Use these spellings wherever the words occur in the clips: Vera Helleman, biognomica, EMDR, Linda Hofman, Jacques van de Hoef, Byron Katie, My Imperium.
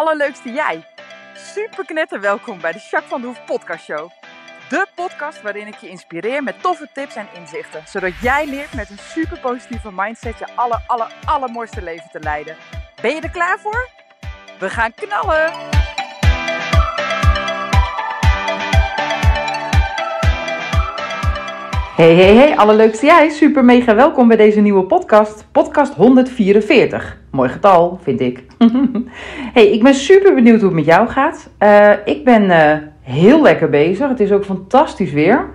allerleukste jij. Super knetter welkom bij de Jacques van de Hoef podcast show. De podcast waarin ik je inspireer met toffe tips en inzichten. Zodat jij leert met een super positieve mindset je allermooiste leven te leiden. Ben je er klaar voor? We gaan knallen! Hey, allerleukste jij. Super mega welkom bij deze nieuwe podcast. Podcast 144. Mooi getal, vind ik. Hey, ik ben super benieuwd hoe het met jou gaat. Ik ben heel lekker bezig. Het is ook fantastisch weer.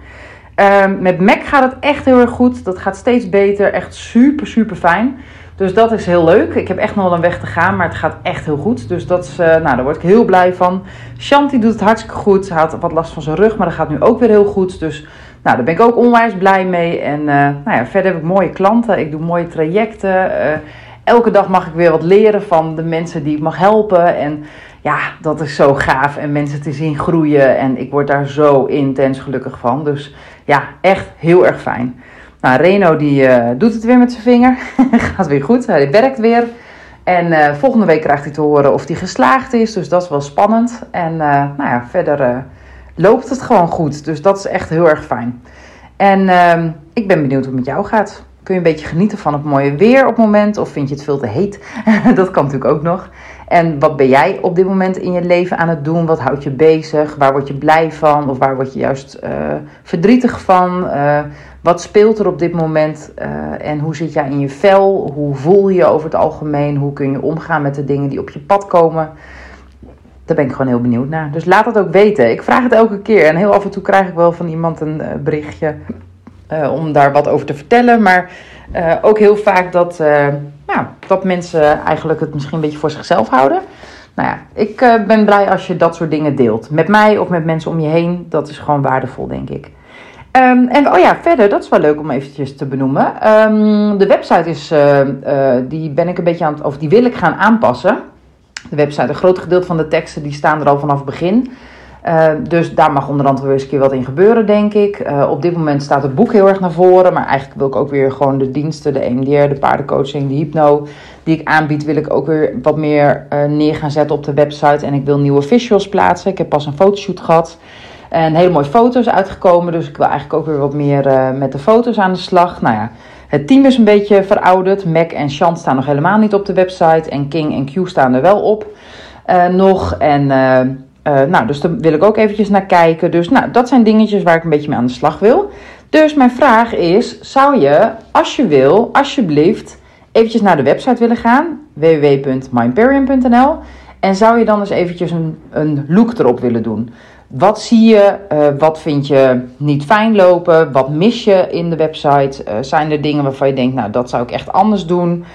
Met Mac gaat het echt heel erg goed. Dat gaat steeds beter. Echt super fijn. Dus dat is heel leuk. Ik heb echt nog wel een weg te gaan, maar het gaat echt heel goed. Dus dat is, daar word ik heel blij van. Shanti doet het hartstikke goed. Ze had wat last van zijn rug, maar dat gaat nu ook weer heel goed. Dus daar ben ik ook onwijs blij mee. En verder heb ik mooie klanten. Ik doe mooie trajecten. Elke dag mag ik weer wat leren van de mensen die ik mag helpen. En ja, dat is zo gaaf. En mensen te zien groeien. En ik word daar zo intens gelukkig van. Dus ja, echt heel erg fijn. Nou, Reno die doet het weer met zijn vinger. Gaat weer goed. Hij werkt weer. En volgende week krijgt hij te horen of hij geslaagd is. Dus dat is wel spannend. En verder loopt het gewoon goed. Dus dat is echt heel erg fijn. En ik ben benieuwd hoe het met jou gaat. Kun je een beetje genieten van het mooie weer op het moment? Of vind je het veel te heet? Dat kan natuurlijk ook nog. En wat ben jij op dit moment in je leven aan het doen? Wat houdt je bezig? Waar word je blij van? Of waar word je juist verdrietig van? Wat speelt er op dit moment? En hoe zit jij in je vel? Hoe voel je je over het algemeen? Hoe kun je omgaan met de dingen die op je pad komen? Daar ben ik gewoon heel benieuwd naar. Dus laat dat ook weten. Ik vraag het elke keer. En heel af en toe krijg ik wel van iemand een berichtje om daar wat over te vertellen. Maar ook heel vaak dat mensen eigenlijk het misschien een beetje voor zichzelf houden. Nou ja, ik ben blij als je dat soort dingen deelt. Met mij of met mensen om je heen. Dat is gewoon waardevol, denk ik. Verder, dat is wel leuk om eventjes te benoemen. De website is, die ben ik een beetje aan het, of die wil ik gaan aanpassen. De website, een groot gedeelte van de teksten, die staan er al vanaf het begin. Dus daar mag onderhand weer eens een keer wat in gebeuren, denk ik. Op dit moment staat het boek heel erg naar voren. Maar eigenlijk wil ik ook weer gewoon de diensten, de EMDR, de paardencoaching, de hypno, die ik aanbied, wil ik ook weer wat meer neer gaan zetten op de website. En ik wil nieuwe visuals plaatsen. Ik heb pas een fotoshoot gehad. En hele mooie foto's uitgekomen. Dus ik wil eigenlijk ook weer wat meer met de foto's aan de slag. Nou ja, het team is een beetje verouderd. Mac en Chant staan nog helemaal niet op de website. En King en Q staan er wel op nog. En dus daar wil ik ook eventjes naar kijken. Dus dat zijn dingetjes waar ik een beetje mee aan de slag wil. Dus mijn vraag is, zou je, als je wil, alsjeblieft eventjes naar de website willen gaan. www.mindparium.nl. En zou je dan eens eventjes een look erop willen doen? Wat zie je? Wat vind je niet fijn lopen? Wat mis je in de website? Zijn er dingen waarvan je denkt, dat zou ik echt anders doen?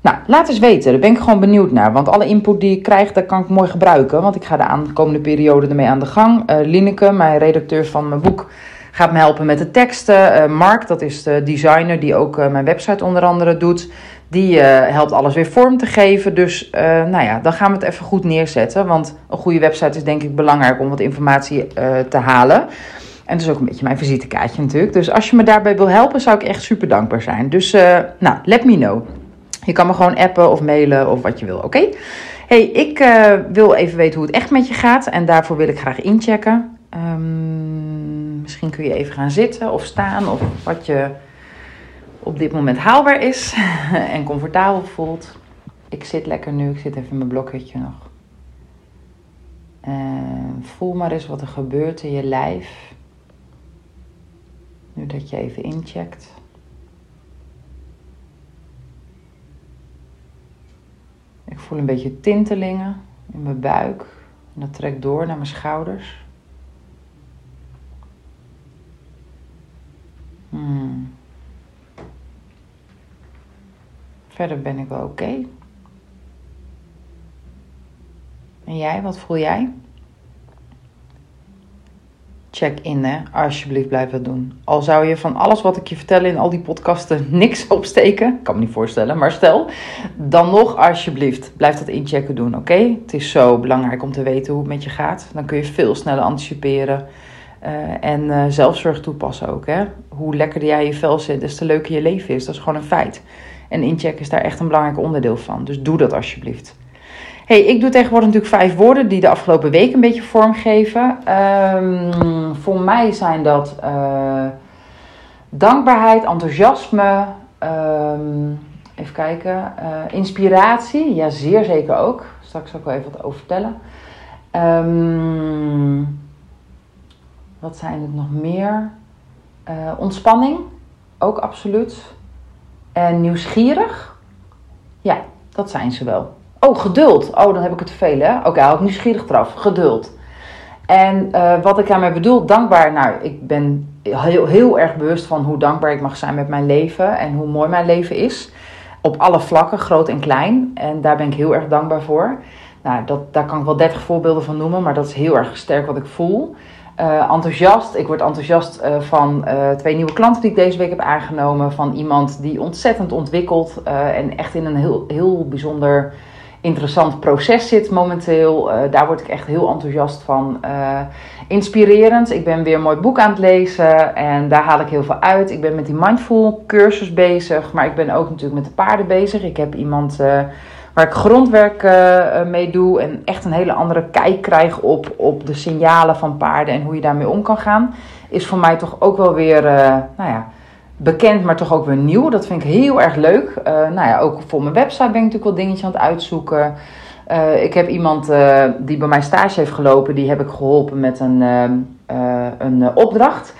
Nou, laat eens weten. Daar ben ik gewoon benieuwd naar. Want alle input die ik krijg, dat kan ik mooi gebruiken. Want ik ga de aankomende periode ermee aan de gang. Lineke, mijn redacteur van mijn boek, gaat me helpen met de teksten. Mark, dat is de designer die ook mijn website onder andere doet. Die helpt alles weer vorm te geven. Dus dan gaan we het even goed neerzetten. Want een goede website is denk ik belangrijk om wat informatie te halen. En dat is ook een beetje mijn visitekaartje natuurlijk. Dus als je me daarbij wil helpen, zou ik echt super dankbaar zijn. Dus let me know. Je kan me gewoon appen of mailen of wat je wil, oké? Hey, ik wil even weten hoe het echt met je gaat. En daarvoor wil ik graag inchecken. Misschien kun je even gaan zitten of staan of wat je op dit moment haalbaar is en comfortabel voelt. Ik zit lekker nu, ik zit even in mijn blokhutje nog. Voel maar eens wat er gebeurt in je lijf. Nu dat je even incheckt. Ik voel een beetje tintelingen in mijn buik. En dat trekt door naar mijn schouders. Verder ben ik wel oké. En jij, wat voel jij? Check in, hè. Alsjeblieft, blijf dat doen. Al zou je van alles wat ik je vertel in al die podcasten niks opsteken. Ik kan me niet voorstellen, maar stel. Dan nog, alsjeblieft, blijf dat inchecken doen, oké? Het is zo belangrijk om te weten hoe het met je gaat. Dan kun je veel sneller anticiperen. En zelfzorg toepassen ook, hè. Hoe lekkerder jij in je vel zit, des te leuker je leven is. Dat is gewoon een feit. En incheck is daar echt een belangrijk onderdeel van. Dus doe dat alsjeblieft. Hey, ik doe tegenwoordig natuurlijk 5 woorden die de afgelopen week een beetje vorm geven. Voor mij zijn dat dankbaarheid, enthousiasme, even kijken, inspiratie. Ja, zeer zeker ook. Straks zal ik wel even wat over vertellen. Wat zijn het nog meer? Ontspanning, ook absoluut. En nieuwsgierig. Ja, dat zijn ze wel. Oh, geduld. Oh, dan heb ik het te veel, hè? Oké, haal ik nieuwsgierig eraf. Geduld. En wat ik daarmee bedoel, dankbaar. Nou, ik ben heel erg bewust van hoe dankbaar ik mag zijn met mijn leven. En hoe mooi mijn leven is. Op alle vlakken, groot en klein. En daar ben ik heel erg dankbaar voor. Nou, daar kan ik wel 30 voorbeelden van noemen. Maar dat is heel erg sterk wat ik voel. Enthousiast. Ik word enthousiast van 2 nieuwe klanten die ik deze week heb aangenomen. Van iemand die ontzettend ontwikkelt. En echt in een heel bijzonder... interessant proces zit momenteel. Daar word ik echt heel enthousiast van. Inspirerend. Ik ben weer een mooi boek aan het lezen. En daar haal ik heel veel uit. Ik ben met die mindful cursus bezig. Maar ik ben ook natuurlijk met de paarden bezig. Ik heb iemand waar ik grondwerk mee doe. En echt een hele andere kijk krijg op de signalen van paarden. En hoe je daarmee om kan gaan. Is voor mij toch ook wel weer... bekend, maar toch ook weer nieuw. Dat vind ik heel erg leuk. Ook voor mijn website ben ik natuurlijk wel dingetje aan het uitzoeken. Ik heb iemand die bij mij stage heeft gelopen. Die heb ik geholpen met een opdracht.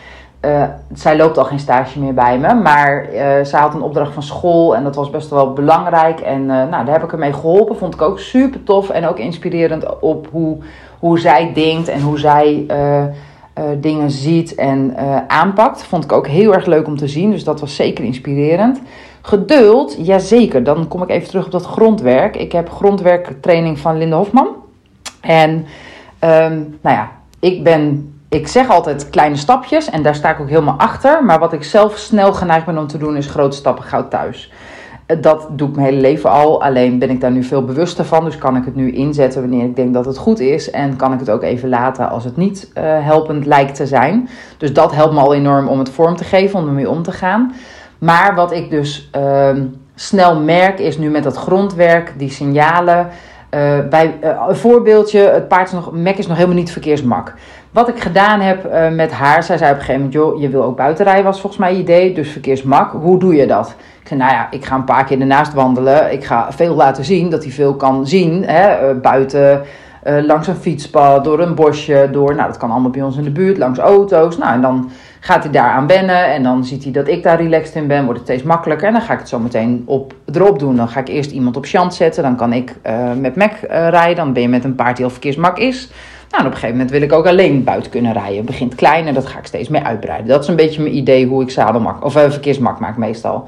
Zij loopt al geen stage meer bij me. Maar zij had een opdracht van school. En dat was best wel belangrijk. En daar heb ik haar mee geholpen. Vond ik ook super tof. En ook inspirerend op hoe zij denkt. En hoe zij... dingen ziet en aanpakt. Vond ik ook heel erg leuk om te zien. Dus dat was zeker inspirerend. Geduld, jazeker. Dan kom ik even terug op dat grondwerk. Ik heb grondwerktraining van Linda Hofman. En ik zeg altijd kleine stapjes. En daar sta ik ook helemaal achter. Maar wat ik zelf snel geneigd ben om te doen is grote stappen gauw thuis. Dat doe ik mijn hele leven al. Alleen ben ik daar nu veel bewuster van. Dus kan ik het nu inzetten wanneer ik denk dat het goed is. En kan ik het ook even laten als het niet helpend lijkt te zijn. Dus dat helpt me al enorm om het vorm te geven. Om ermee om te gaan. Maar wat ik dus snel merk is nu met dat grondwerk. Die signalen. Een voorbeeldje. Het paard is nog helemaal niet verkeersmak. Wat ik gedaan heb met haar. Zij zei op een gegeven moment. Joh, je wil ook buiten rijden was volgens mij je idee. Dus verkeersmak. Hoe doe je dat? Ik ga een paar keer ernaast wandelen. Ik ga veel laten zien, dat hij veel kan zien. Hè? Buiten, langs een fietspad, door een bosje. Dat kan allemaal bij ons in de buurt, langs auto's. En dan gaat hij daaraan wennen. En dan ziet hij dat ik daar relaxed in ben. Wordt het steeds makkelijker. En dan ga ik het zo meteen erop doen. Dan ga ik eerst iemand op chant zetten. Dan kan ik met Mac rijden. Dan ben je met een paard die al verkeersmak is. En op een gegeven moment wil ik ook alleen buiten kunnen rijden. Het begint klein en dat ga ik steeds meer uitbreiden. Dat is een beetje mijn idee hoe ik verkeersmak maak meestal.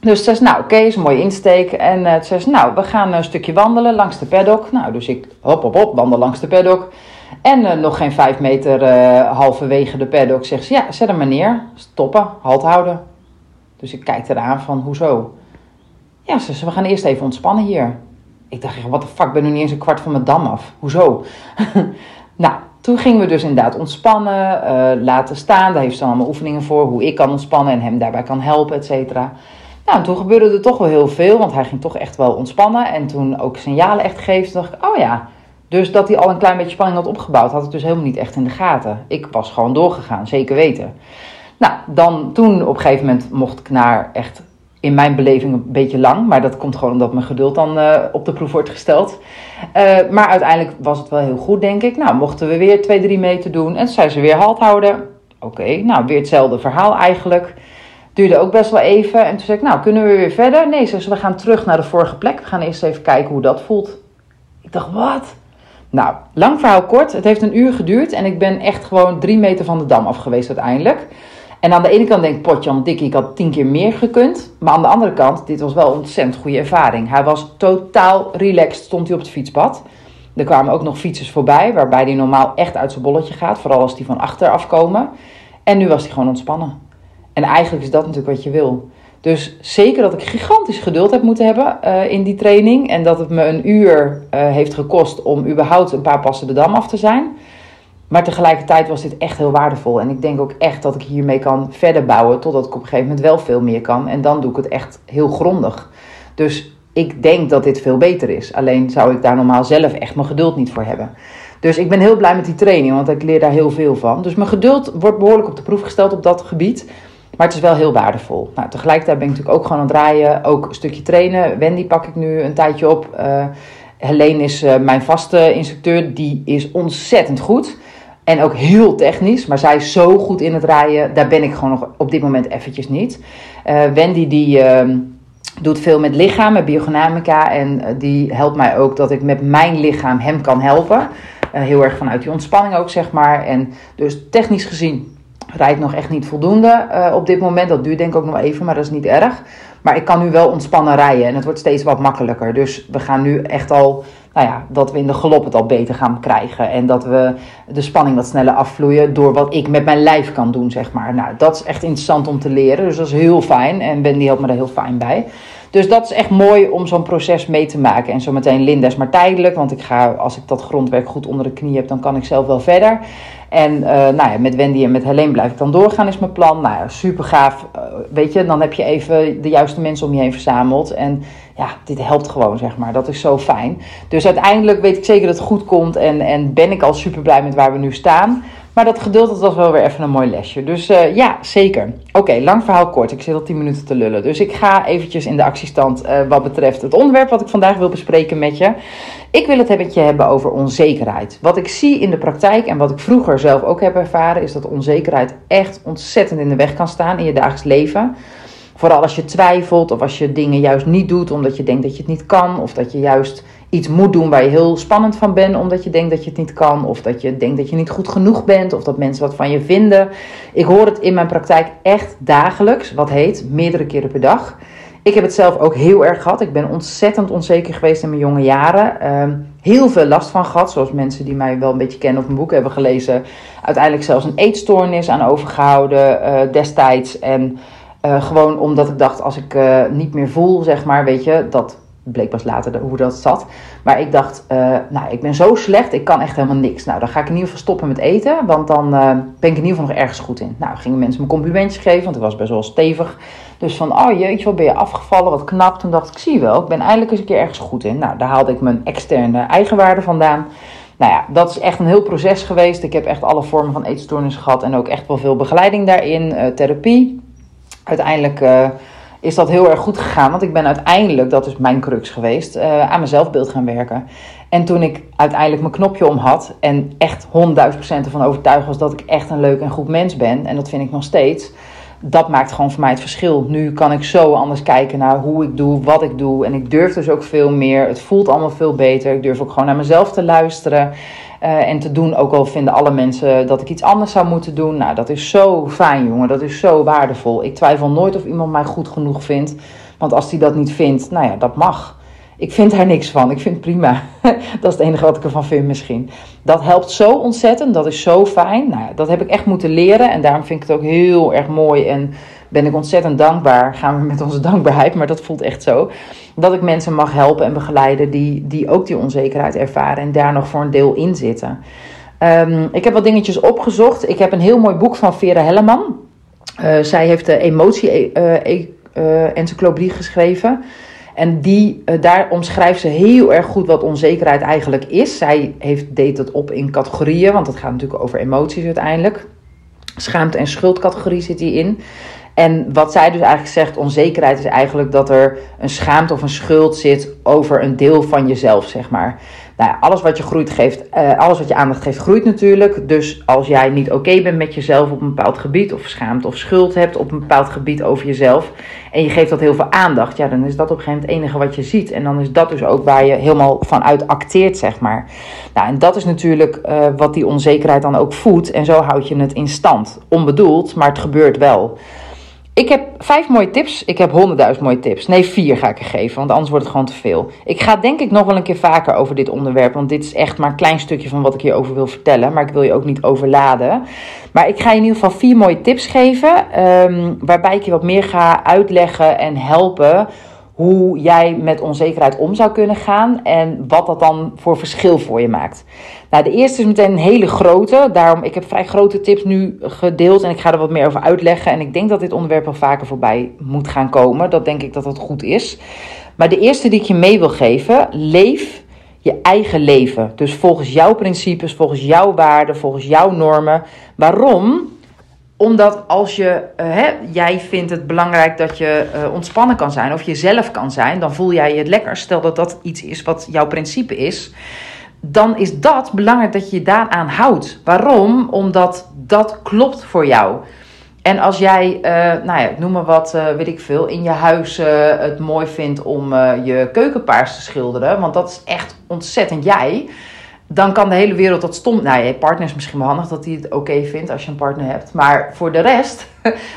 Dus ze zei, is een mooie insteek. En ze zei, we gaan een stukje wandelen langs de paddock. Dus ik hop, wandel langs de paddock. En nog geen 5 meter halverwege de paddock zegt ze, ja, zet hem maar neer. Stoppen, halt houden. Dus ik kijk eraan van, hoezo? Ja, ze zei, we gaan eerst even ontspannen hier. Ik dacht, what the fuck, ik ben nu niet eens een kwart van mijn dam af. Hoezo? Toen gingen we dus inderdaad ontspannen, laten staan. Daar heeft ze allemaal oefeningen voor, hoe ik kan ontspannen en hem daarbij kan helpen, et cetera. En toen gebeurde er toch wel heel veel, want hij ging toch echt wel ontspannen. En toen ook signalen echt geeft, dacht ik, Dus dat hij al een klein beetje spanning had opgebouwd, had ik dus helemaal niet echt in de gaten. Ik was gewoon doorgegaan, zeker weten. Toen op een gegeven moment mocht ik naar echt, in mijn beleving een beetje lang. Maar dat komt gewoon omdat mijn geduld dan op de proef wordt gesteld. Maar uiteindelijk was het wel heel goed, denk ik. Mochten we weer 2-3 meter doen en zei ze weer halt houden. Oké, weer hetzelfde verhaal eigenlijk. Duurde ook best wel even. En toen zei ik, kunnen we weer verder? Nee, zei ze, we gaan terug naar de vorige plek. We gaan eerst even kijken hoe dat voelt. Ik dacht, wat? Lang verhaal kort. Het heeft 1 uur geduurd. En ik ben echt gewoon 3 meter van de dam af geweest uiteindelijk. En aan de ene kant denk ik, potjan dikkie, ik had 10 keer meer gekund. Maar aan de andere kant, dit was wel een ontzettend goede ervaring. Hij was totaal relaxed, stond hij op het fietspad. Er kwamen ook nog fietsers voorbij, waarbij hij normaal echt uit zijn bolletje gaat. Vooral als die van achter afkomen. En nu was hij gewoon ontspannen. En eigenlijk is dat natuurlijk wat je wil. Dus zeker dat ik gigantisch geduld heb moeten hebben in die training. En dat het me 1 uur heeft gekost om überhaupt een paar passen de dam af te zijn. Maar tegelijkertijd was dit echt heel waardevol. En ik denk ook echt dat ik hiermee kan verder bouwen. Totdat ik op een gegeven moment wel veel meer kan. En dan doe ik het echt heel grondig. Dus ik denk dat dit veel beter is. Alleen zou ik daar normaal zelf echt mijn geduld niet voor hebben. Dus ik ben heel blij met die training, want ik leer daar heel veel van. Dus mijn geduld wordt behoorlijk op de proef gesteld op dat gebied. Maar het is wel heel waardevol. Nou, tegelijkertijd ben ik natuurlijk ook gewoon aan het draaien. Ook een stukje trainen. Wendy pak ik nu een tijdje op. Helene is mijn vaste instructeur. Die is ontzettend goed. En ook heel technisch. Maar zij is zo goed in het rijden. Daar ben ik gewoon nog op dit moment eventjes niet. Wendy die doet veel met lichaam. Met biognomica. En die helpt mij ook dat ik met mijn lichaam hem kan helpen. Heel erg vanuit die ontspanning ook, zeg maar. En dus technisch gezien rijd nog echt niet voldoende op dit moment. Dat duurt denk ik ook nog even, maar dat is niet erg. Maar ik kan nu wel ontspannen rijden en het wordt steeds wat makkelijker. Dus we gaan nu echt al, nou ja, dat we in de galop het al beter gaan krijgen. En dat we de spanning wat sneller afvloeien door wat ik met mijn lijf kan doen, zeg maar. Nou, dat is echt interessant om te leren. Dus dat is heel fijn en Wendy helpt me daar heel fijn bij. Dus dat is echt mooi om zo'n proces mee te maken. En zometeen Linda is maar tijdelijk. Want ik ga, als ik dat grondwerk goed onder de knie heb, dan kan ik zelf wel verder. En nou ja, met Wendy en met Helene blijf ik dan doorgaan, is mijn plan. Nou ja, super gaaf. Weet je, dan heb je even de juiste mensen om je heen verzameld. En ja, dit helpt gewoon, zeg maar. Dat is zo fijn. Dus uiteindelijk weet ik zeker dat het goed komt. En ben ik al super blij met waar we nu staan. Maar dat geduld, dat was wel weer even een mooi lesje. Dus ja, zeker. Oké, lang verhaal kort. Ik zit al 10 minuten te lullen. Dus ik ga eventjes in de actiestand wat betreft het onderwerp wat ik vandaag wil bespreken met je. Ik wil het met je hebben over onzekerheid. Wat ik zie in de praktijk en wat ik vroeger zelf ook heb ervaren, is dat onzekerheid echt ontzettend in de weg kan staan in je dagelijks leven. Vooral als je twijfelt of als je dingen juist niet doet omdat je denkt dat je het niet kan. Of dat je juist iets moet doen waar je heel spannend van bent omdat je denkt dat je het niet kan. Of dat je denkt dat je niet goed genoeg bent of dat mensen wat van je vinden. Ik hoor het in mijn praktijk echt dagelijks, wat heet meerdere keren per dag. Ik heb het zelf ook heel erg gehad. Ik ben ontzettend onzeker geweest in mijn jonge jaren. Heel veel last van gehad, zoals mensen die mij wel een beetje kennen of mijn boek hebben gelezen. Uiteindelijk zelfs een eetstoornis aan overgehouden destijds en... gewoon omdat ik dacht, als ik niet meer voel, zeg maar, weet je, dat bleek pas later hoe dat zat. Maar ik dacht, nou, ik ben zo slecht, ik kan echt helemaal niks. Nou, dan ga ik in ieder geval stoppen met eten, want dan ben ik in ieder geval nog ergens goed in. Nou, gingen mensen me complimentjes geven, want ik was best wel stevig. Dus van, oh jeetje, wat ben je afgevallen, wat knap. Toen dacht ik, zie je wel, ik ben eindelijk eens een keer ergens goed in. Nou, daar haalde ik mijn externe eigenwaarde vandaan. Nou ja, dat is echt een heel proces geweest. Ik heb echt alle vormen van eetstoornis gehad en ook echt wel veel begeleiding daarin, therapie. Uiteindelijk is dat heel erg goed gegaan, want ik ben uiteindelijk, dat is mijn crux geweest, aan mijn zelfbeeld gaan werken. En toen ik uiteindelijk mijn knopje om had en echt 100.000% ervan overtuigd was dat ik echt een leuk en goed mens ben, en dat vind ik nog steeds, dat maakt gewoon voor mij het verschil. Nu kan ik zo anders kijken naar hoe ik doe, wat ik doe, en ik durf dus ook veel meer, het voelt allemaal veel beter, ik durf ook gewoon naar mezelf te luisteren. En te doen, ook al vinden alle mensen dat ik iets anders zou moeten doen. Nou, dat is zo fijn, jongen. Dat is zo waardevol. Ik twijfel nooit of iemand mij goed genoeg vindt. Want als die dat niet vindt, nou ja, dat mag. Ik vind daar niks van. Ik vind het prima. Dat is het enige wat ik ervan vind misschien. Dat helpt zo ontzettend. Dat is zo fijn. Nou ja, dat heb ik echt moeten leren. En daarom vind ik het ook heel erg mooi. En ben ik ontzettend dankbaar. Gaan we met onze dankbaarheid. Maar dat voelt echt zo. Dat ik mensen mag helpen en begeleiden die ook die onzekerheid ervaren. En daar nog voor een deel in zitten. Ik heb wat dingetjes opgezocht. Ik heb een heel mooi boek van Vera Helleman. Zij heeft de emotie-encyclopedie geschreven. En daar omschrijft ze heel erg goed wat onzekerheid eigenlijk is. Zij deed het op in categorieën, want dat gaat natuurlijk over emoties uiteindelijk. Schaamte- en schuldcategorie zit die in. En wat zij dus eigenlijk zegt, onzekerheid is eigenlijk dat er een schaamte of een schuld zit over een deel van jezelf, zeg maar. Nou ja, alles wat je aandacht geeft, groeit natuurlijk. Dus als jij niet oké bent met jezelf op een bepaald gebied, of schaamte of schuld hebt op een bepaald gebied over jezelf, en je geeft dat heel veel aandacht, ja, dan is dat op een gegeven moment het enige wat je ziet. En dan is dat dus ook waar je helemaal vanuit acteert, zeg maar. Nou, en dat is natuurlijk wat die onzekerheid dan ook voedt. En zo houd je het in stand. Onbedoeld, maar het gebeurt wel. Ik heb 5 mooie tips. Ik heb 100.000 mooie tips. Nee, 4 ga ik er geven, want anders wordt het gewoon te veel. Ik ga denk ik nog wel een keer vaker over dit onderwerp, want dit is echt maar een klein stukje van wat ik hierover wil vertellen. Maar ik wil je ook niet overladen. Maar ik ga je in ieder geval 4 mooie tips geven, waarbij ik je wat meer ga uitleggen en helpen hoe jij met onzekerheid om zou kunnen gaan en wat dat dan voor verschil voor je maakt. Nou, de eerste is meteen een hele grote. Daarom, ik heb vrij grote tips nu gedeeld en ik ga er wat meer over uitleggen. En ik denk dat dit onderwerp wel vaker voorbij moet gaan komen. Dat denk ik dat goed is. Maar de eerste die ik je mee wil geven, leef je eigen leven. Dus volgens jouw principes, volgens jouw waarden, volgens jouw normen. Waarom? Omdat als je, jij vindt het belangrijk dat je ontspannen kan zijn of jezelf kan zijn, dan voel jij je het lekker. Stel dat dat iets is wat jouw principe is, dan is dat belangrijk dat je je daaraan houdt. Waarom? Omdat dat klopt voor jou. En als jij, noem maar wat, weet ik veel, in je huis het mooi vindt om je keuken paars te schilderen, want dat is echt ontzettend jij, dan kan de hele wereld dat stom... Nou, je partner is misschien wel handig dat hij het oké vindt als je een partner hebt. Maar voor de rest,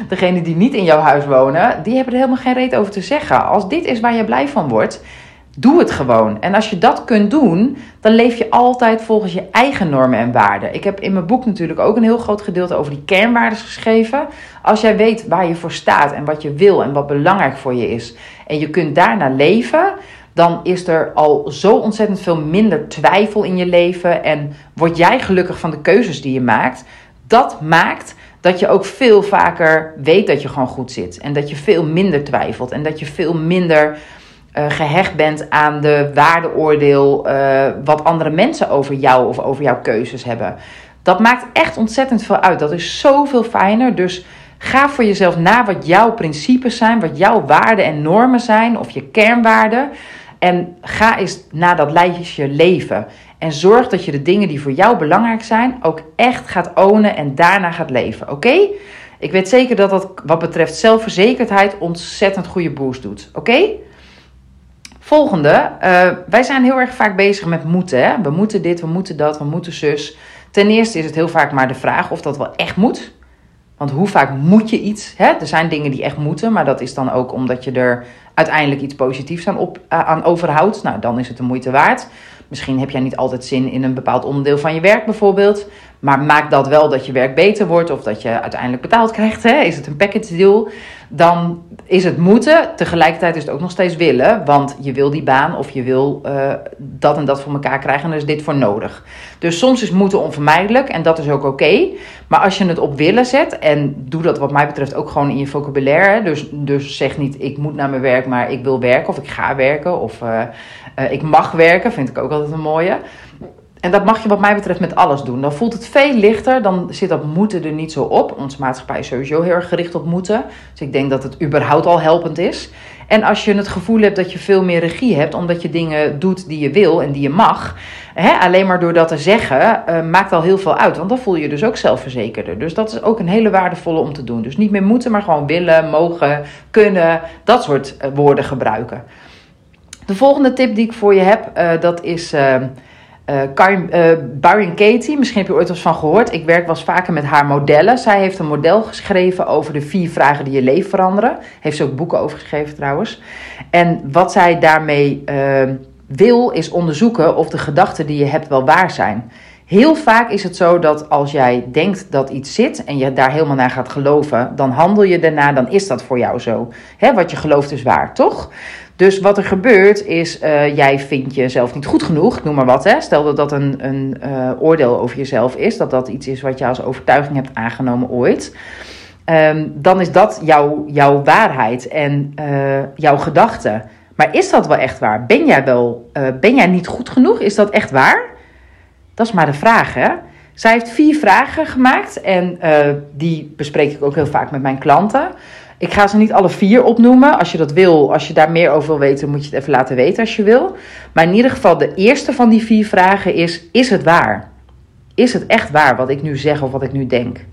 degenen die niet in jouw huis wonen, die hebben er helemaal geen reet over te zeggen. Als dit is waar je blij van wordt, doe het gewoon. En als je dat kunt doen, dan leef je altijd volgens je eigen normen en waarden. Ik heb in mijn boek natuurlijk ook een heel groot gedeelte over die kernwaarden geschreven. Als jij weet waar je voor staat en wat je wil en wat belangrijk voor je is, en je kunt daarna leven, dan is er al zo ontzettend veel minder twijfel in je leven. En word jij gelukkig van de keuzes die je maakt. Dat maakt dat je ook veel vaker weet dat je gewoon goed zit. En dat je veel minder twijfelt. En dat je veel minder gehecht bent aan de waardeoordeel wat andere mensen over jou of over jouw keuzes hebben. Dat maakt echt ontzettend veel uit. Dat is zoveel fijner. Dus ga voor jezelf na wat jouw principes zijn, wat jouw waarden en normen zijn of je kernwaarden. En ga eens na dat lijstje leven. En zorg dat je de dingen die voor jou belangrijk zijn ook echt gaat ownen en daarna gaat leven. Oké? Ik weet zeker dat dat wat betreft zelfverzekerdheid ontzettend goede boost doet. Oké? Volgende. Wij zijn heel erg vaak bezig met moeten. Hè? We moeten dit, we moeten dat, we moeten zus. Ten eerste is het heel vaak maar de vraag of dat wel echt moet. Want hoe vaak moet je iets? Hè? Er zijn dingen die echt moeten, maar dat is dan ook omdat je er uiteindelijk iets positiefs aan overhoudt. Nou, dan is het de moeite waard. Misschien heb jij niet altijd zin in een bepaald onderdeel van je werk bijvoorbeeld. Maar maakt dat wel dat je werk beter wordt of dat je uiteindelijk betaald krijgt? Hè? Is het een package deal? Dan is het moeten. Tegelijkertijd is het ook nog steeds willen. Want je wil die baan of je wil dat en dat voor elkaar krijgen. En er is dit voor nodig. Dus soms is moeten onvermijdelijk en dat is ook oké. Maar als je het op willen zet, en doe dat wat mij betreft ook gewoon in je vocabulaire. Dus zeg niet ik moet naar mijn werk, maar ik wil werken of ik ga werken. Of ik mag werken, vind ik ook altijd een mooie. En dat mag je wat mij betreft met alles doen. Dan voelt het veel lichter, dan zit dat moeten er niet zo op. Onze maatschappij is sowieso heel erg gericht op moeten. Dus ik denk dat het überhaupt al helpend is. En als je het gevoel hebt dat je veel meer regie hebt, omdat je dingen doet die je wil en die je mag, alleen maar door dat te zeggen, maakt al heel veel uit. Want dan voel je je dus ook zelfverzekerder. Dus dat is ook een hele waardevolle om te doen. Dus niet meer moeten, maar gewoon willen, mogen, kunnen, dat soort woorden gebruiken. De volgende tip die ik voor je heb, dat is Byron Katie, misschien heb je ooit wel eens van gehoord. Ik werk wel eens vaker met haar modellen. Zij heeft een model geschreven over de 4 vragen die je leven veranderen. Heeft ze ook boeken over geschreven trouwens. En wat zij daarmee wil, is onderzoeken of de gedachten die je hebt wel waar zijn. Heel vaak is het zo dat als jij denkt dat iets zit en je daar helemaal naar gaat geloven, dan handel je daarna, dan is dat voor jou zo. Wat je gelooft is waar, toch? Dus wat er gebeurt is, jij vindt jezelf niet goed genoeg, noem maar wat. Hè? Stel dat dat een oordeel over jezelf is, dat dat iets is wat je als overtuiging hebt aangenomen ooit. Dan is dat jouw waarheid en jouw gedachte. Maar is dat wel echt waar? Ben jij niet goed genoeg? Is dat echt waar? Dat is maar de vraag, hè? Zij heeft 4 vragen gemaakt en die bespreek ik ook heel vaak met mijn klanten. Ik ga ze niet alle 4 opnoemen. Als je dat wil, als je daar meer over wil weten, moet je het even laten weten als je wil. Maar in ieder geval, de eerste van die 4 vragen is het waar? Is het echt waar wat ik nu zeg of wat ik nu denk?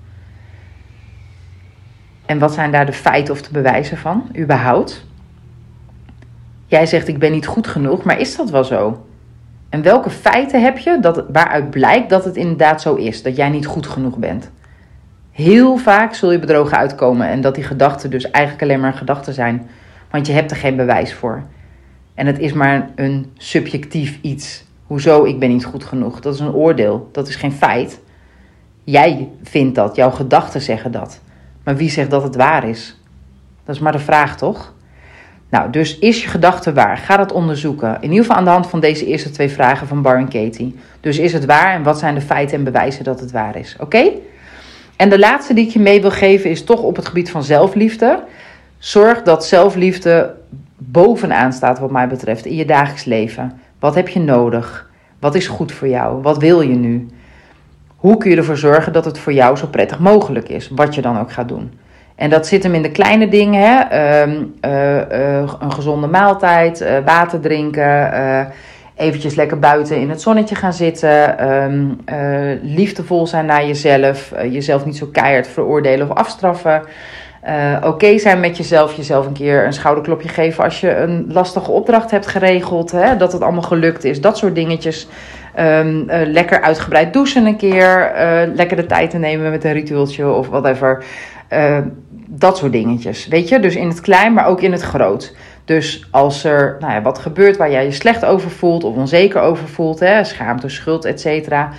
En wat zijn daar de feiten of de bewijzen van, überhaupt? Jij zegt, ik ben niet goed genoeg, maar is dat wel zo? En welke feiten heb je waaruit blijkt dat het inderdaad zo is, dat jij niet goed genoeg bent? Heel vaak zul je bedrogen uitkomen en dat die gedachten dus eigenlijk alleen maar een gedachte zijn. Want je hebt er geen bewijs voor. En het is maar een subjectief iets. Hoezo, ik ben niet goed genoeg? Dat is een oordeel, dat is geen feit. Jij vindt dat, jouw gedachten zeggen dat. Maar wie zegt dat het waar is? Dat is maar de vraag, toch? Nou, dus is je gedachte waar? Ga dat onderzoeken. In ieder geval aan de hand van deze eerste 2 vragen van Byron Katie. Dus is het waar en wat zijn de feiten en bewijzen dat het waar is? Oké? En de laatste die ik je mee wil geven is toch op het gebied van zelfliefde. Zorg dat zelfliefde bovenaan staat wat mij betreft in je dagelijks leven. Wat heb je nodig? Wat is goed voor jou? Wat wil je nu? Hoe kun je ervoor zorgen dat het voor jou zo prettig mogelijk is? Wat je dan ook gaat doen. En dat zit hem in de kleine dingen. Hè? Een gezonde maaltijd, water drinken, eventjes lekker buiten in het zonnetje gaan zitten. Liefdevol zijn naar jezelf. Jezelf niet zo keihard veroordelen of afstraffen. Oké zijn met jezelf. Jezelf een keer een schouderklopje geven als je een lastige opdracht hebt geregeld. Hè? Dat het allemaal gelukt is. Dat soort dingetjes. Lekker uitgebreid douchen een keer. Lekker de tijd te nemen met een ritueltje of whatever. Dat soort dingetjes, weet je. Dus in het klein, maar ook in het groot. Dus als er wat gebeurt waar jij je slecht over voelt of onzeker over voelt, hè, schaamte, schuld, et cetera.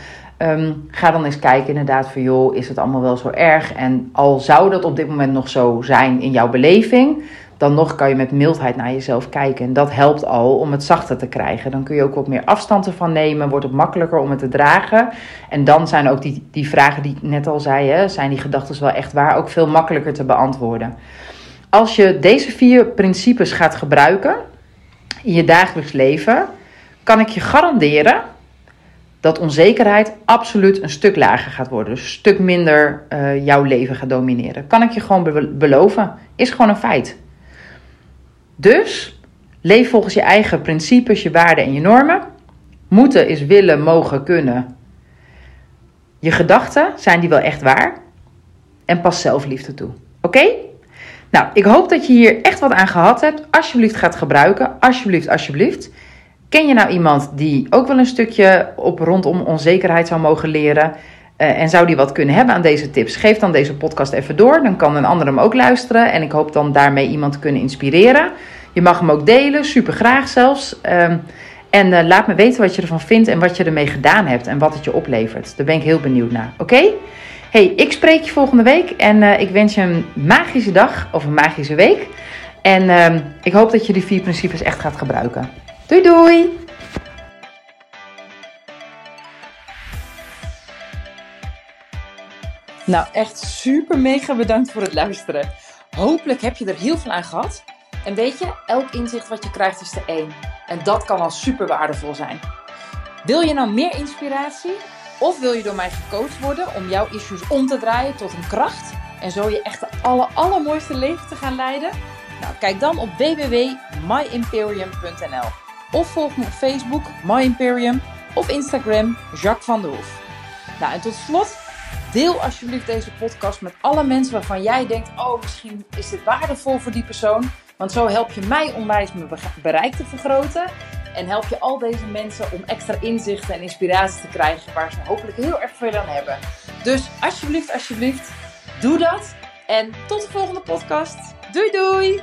Ga dan eens kijken inderdaad van, joh, is het allemaal wel zo erg? En al zou dat op dit moment nog zo zijn in jouw beleving, dan nog kan je met mildheid naar jezelf kijken. En dat helpt al om het zachter te krijgen. Dan kun je ook wat meer afstand ervan nemen. Wordt het makkelijker om het te dragen. En dan zijn ook die vragen die ik net al zei, hè, zijn die gedachten wel echt waar, ook veel makkelijker te beantwoorden. Als je deze 4 principes gaat gebruiken in je dagelijks leven, kan ik je garanderen dat onzekerheid absoluut een stuk lager gaat worden. Dus een stuk minder jouw leven gaat domineren. Kan ik je gewoon beloven. Is gewoon een feit. Dus leef volgens je eigen principes, je waarden en je normen. Moeten is willen, mogen, kunnen. Je gedachten, zijn die wel echt waar? En pas zelfliefde toe. Oké? Nou, ik hoop dat je hier echt wat aan gehad hebt. Alsjeblieft gaat gebruiken. Alsjeblieft, alsjeblieft. Ken je nou iemand die ook wel een stukje rondom onzekerheid zou mogen leren? En zou die wat kunnen hebben aan deze tips? Geef dan deze podcast even door. Dan kan een ander hem ook luisteren. En ik hoop dan daarmee iemand te kunnen inspireren. Je mag hem ook delen. Super graag zelfs. En laat me weten wat je ervan vindt. En wat je ermee gedaan hebt. En wat het je oplevert. Daar ben ik heel benieuwd naar. Oké? Hey, ik spreek je volgende week. En ik wens je een magische dag. Of een magische week. En ik hoop dat je die 4 principes echt gaat gebruiken. Doei doei! Nou, echt super mega bedankt voor het luisteren. Hopelijk heb je er heel veel aan gehad. En weet je, elk inzicht wat je krijgt is de één. En dat kan al super waardevol zijn. Wil je nou meer inspiratie? Of wil je door mij gecoacht worden om jouw issues om te draaien tot een kracht? En zo je echt de allermooiste leven te gaan leiden? Nou, kijk dan op www.myimperium.nl of volg me op Facebook, My Imperium, of Instagram, Jacques van de Hoef. Nou, en tot slot, deel alsjeblieft deze podcast met alle mensen waarvan jij denkt, oh, misschien is dit waardevol voor die persoon. Want zo help je mij onwijs mijn bereik te vergroten. En help je al deze mensen om extra inzichten en inspiratie te krijgen waar ze hopelijk heel erg veel aan hebben. Dus alsjeblieft, alsjeblieft, doe dat. En tot de volgende podcast. Doei doei!